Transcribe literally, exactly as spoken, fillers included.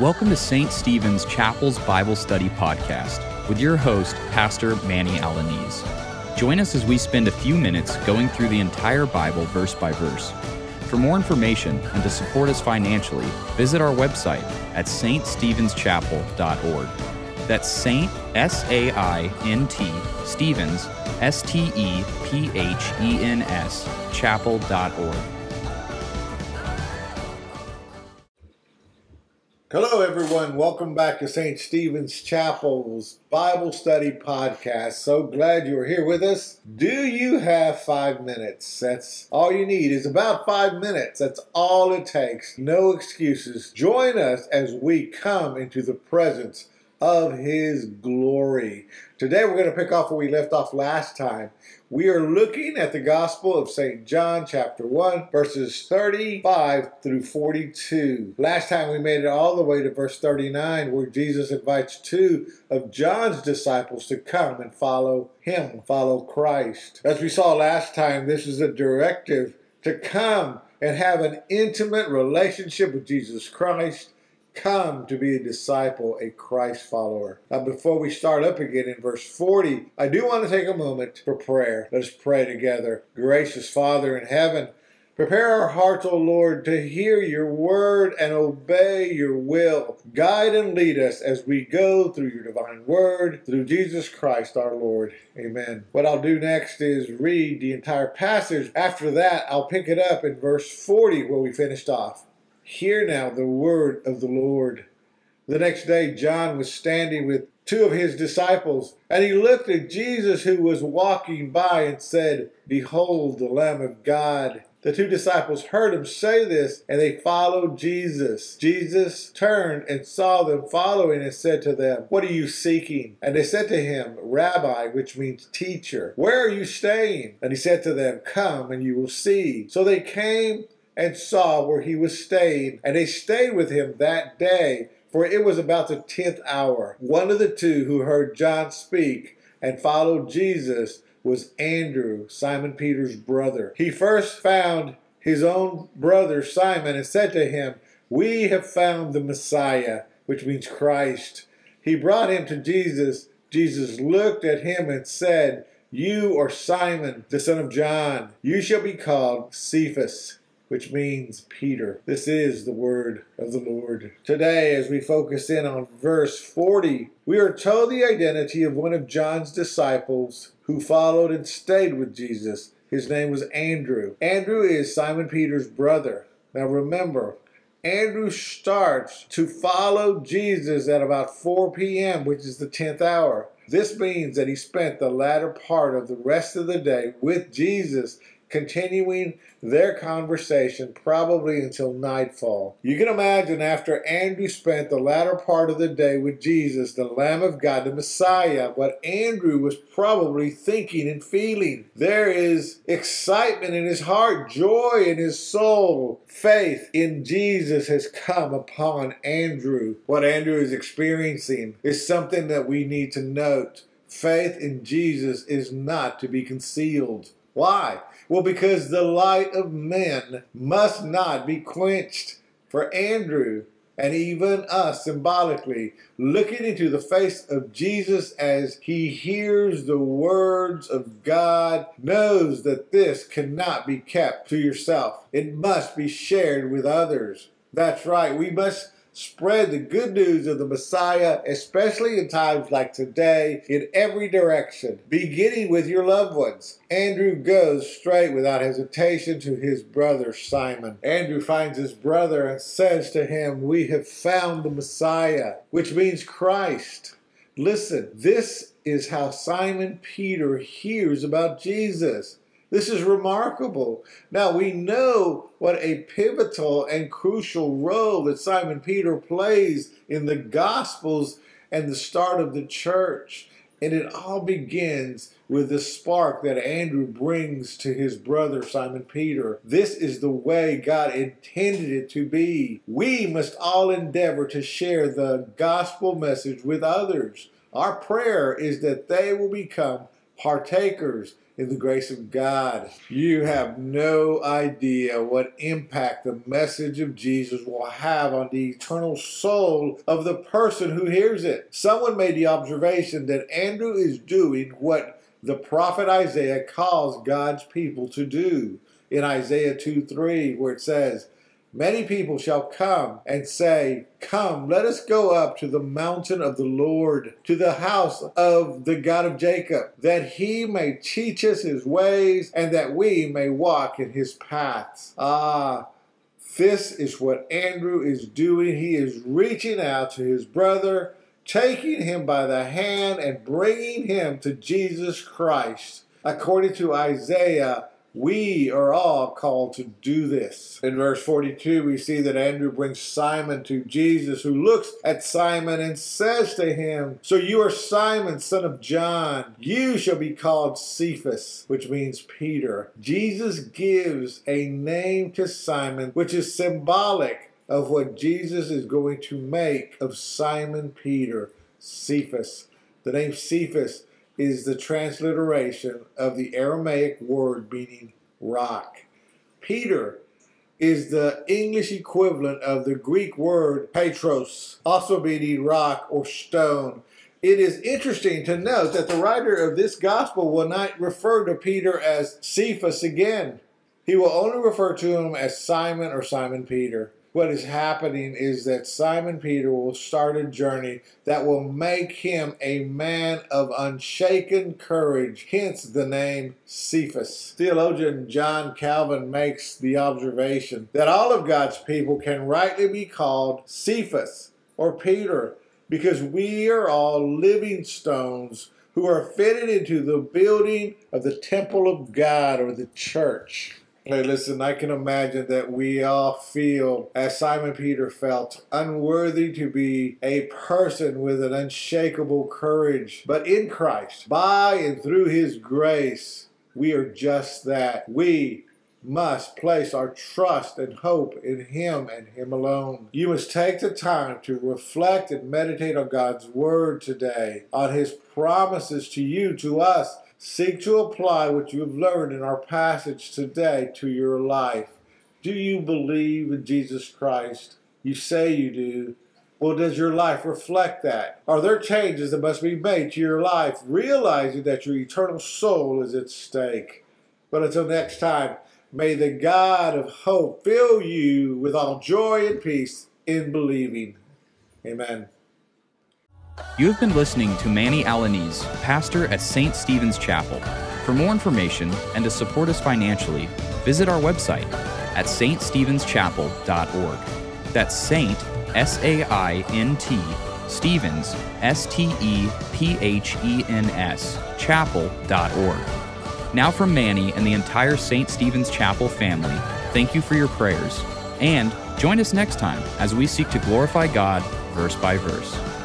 Welcome to Saint Stephen's Chapel's Bible Study Podcast with your host, Pastor Manny Alaniz. Join us as we spend a few minutes going through the entire Bible verse by verse. For more information and to support us financially, visit our website at st stephens chapel dot org. That's Saint, S A I N T, Stevens, S T E P H E N S, chapel dot org. Hello, everyone. Welcome back to Saint Stephen's Chapel's Bible Study Podcast. So glad you're here with us. Do you have five minutes? That's all you need. It's about five minutes. That's all it takes. No excuses. Join us as we come into the presence of His glory. Today, we're going to pick off where we left off last time. We are looking at the Gospel of Saint John, chapter one, verses thirty-five through forty-two. Last time, we made it all the way to verse thirty-nine, where Jesus invites two of John's disciples to come and follow him, follow Christ. As we saw last time, this is a directive to come and have an intimate relationship with Jesus Christ. Come to be a disciple, a Christ follower. Now, before we start up again in verse forty, I do want to take a moment for prayer. Let's pray together. Gracious Father in heaven, prepare our hearts, O Lord, to hear your word and obey your will. Guide and lead us as we go through your divine word, through Jesus Christ our Lord. Amen. What I'll do next is read the entire passage. After that, I'll pick it up in verse forty where we finished off. Hear now the word of the Lord. The next day, John was standing with two of his disciples, and he looked at Jesus who was walking by and said, "Behold the Lamb of God." The two disciples heard him say this, and they followed Jesus. Jesus turned and saw them following and said to them, "What are you seeking?" And they said to him, "Rabbi," which means teacher, "where are you staying?" And he said to them, "Come and you will see." So they came and saw where he was staying, and they stayed with him that day, for it was about the tenth hour. One of the two who heard John speak and followed Jesus was Andrew, Simon Peter's brother. He first found his own brother Simon and said to him, "We have found the Messiah," which means Christ. He brought him to Jesus. Jesus looked at him and said, "You are Simon, the son of John. You shall be called Cephas," which means Peter. This is the word of the Lord. Today, as we focus in on verse forty, we are told the identity of one of John's disciples who followed and stayed with Jesus. His name was Andrew. Andrew is Simon Peter's brother. Now remember, Andrew starts to follow Jesus at about four p.m., which is the tenth hour. This means that he spent the latter part of the rest of the day with Jesus, continuing their conversation probably until nightfall. You can imagine after Andrew spent the latter part of the day with Jesus, the Lamb of God, the Messiah, what Andrew was probably thinking and feeling. There is excitement in his heart, joy in his soul. Faith in Jesus has come upon Andrew. What Andrew is experiencing is something that we need to note. Faith in Jesus is not to be concealed. Why? Well, because the light of men must not be quenched. For Andrew, and even us symbolically, looking into the face of Jesus as he hears the words of God, knows that this cannot be kept to yourself. It must be shared with others. That's right. We must spread the good news of the Messiah, especially in times like today, in every direction, beginning with your loved ones. Andrew goes straight without hesitation to his brother Simon. Andrew finds his brother and says to him, "We have found the Messiah," which means Christ. Listen, this is how Simon Peter hears about Jesus. This is remarkable. Now, we know what a pivotal and crucial role that Simon Peter plays in the Gospels and the start of the church. And it all begins with the spark that Andrew brings to his brother Simon Peter. This is the way God intended it to be. We must all endeavor to share the gospel message with others. Our prayer is that they will become partakers in the grace of God. You have no idea what impact the message of Jesus will have on the eternal soul of the person who hears it. Someone made the observation that Andrew is doing what the prophet Isaiah calls God's people to do in Isaiah two three, where it says, "Many people shall come and say, 'Come, let us go up to the mountain of the Lord, to the house of the God of Jacob, that he may teach us his ways and that we may walk in his paths.'" Ah, this is what Andrew is doing. He is reaching out to his brother, taking him by the hand and bringing him to Jesus Christ. According to Isaiah, we are all called to do this. In verse forty-two, we see that Andrew brings Simon to Jesus, who looks at Simon and says to him, "So you are Simon, son of John. You shall be called Cephas," which means Peter. Jesus gives a name to Simon, which is symbolic of what Jesus is going to make of Simon Peter, Cephas. The name Cephas is the transliteration of the Aramaic word meaning rock. Peter is the English equivalent of the Greek word Petros, also meaning rock or stone. It is interesting to note that the writer of this gospel will not refer to Peter as Cephas again. He will only refer to him as Simon or Simon Peter. What is happening is that Simon Peter will start a journey that will make him a man of unshaken courage, hence the name Cephas. Theologian John Calvin makes the observation that all of God's people can rightly be called Cephas or Peter, because we are all living stones who are fitted into the building of the temple of God or the church. Hey, listen, I can imagine that we all feel, as Simon Peter felt, unworthy to be a person with an unshakable courage. But in Christ, by and through his grace, we are just that. We must place our trust and hope in him and him alone. You must take the time to reflect and meditate on God's word today, on his promises to you, to us. Seek to apply what you have learned in our passage today to your life. Do you believe in Jesus Christ? You say you do. Well, does your life reflect that? Are there changes that must be made to your life, realizing that your eternal soul is at stake? But until next time, may the God of hope fill you with all joy and peace in believing. Amen. You have been listening to Manny Alaniz, pastor at Saint Stephen's Chapel. For more information and to support us financially, visit our website at saint stevens chapel dot org. That's Saint, S A I N T, Stevens, S T E P H E N S, chapel dot org. Now from Manny and the entire Saint Stephen's Chapel family, thank you for your prayers. And join us next time as we seek to glorify God verse by verse.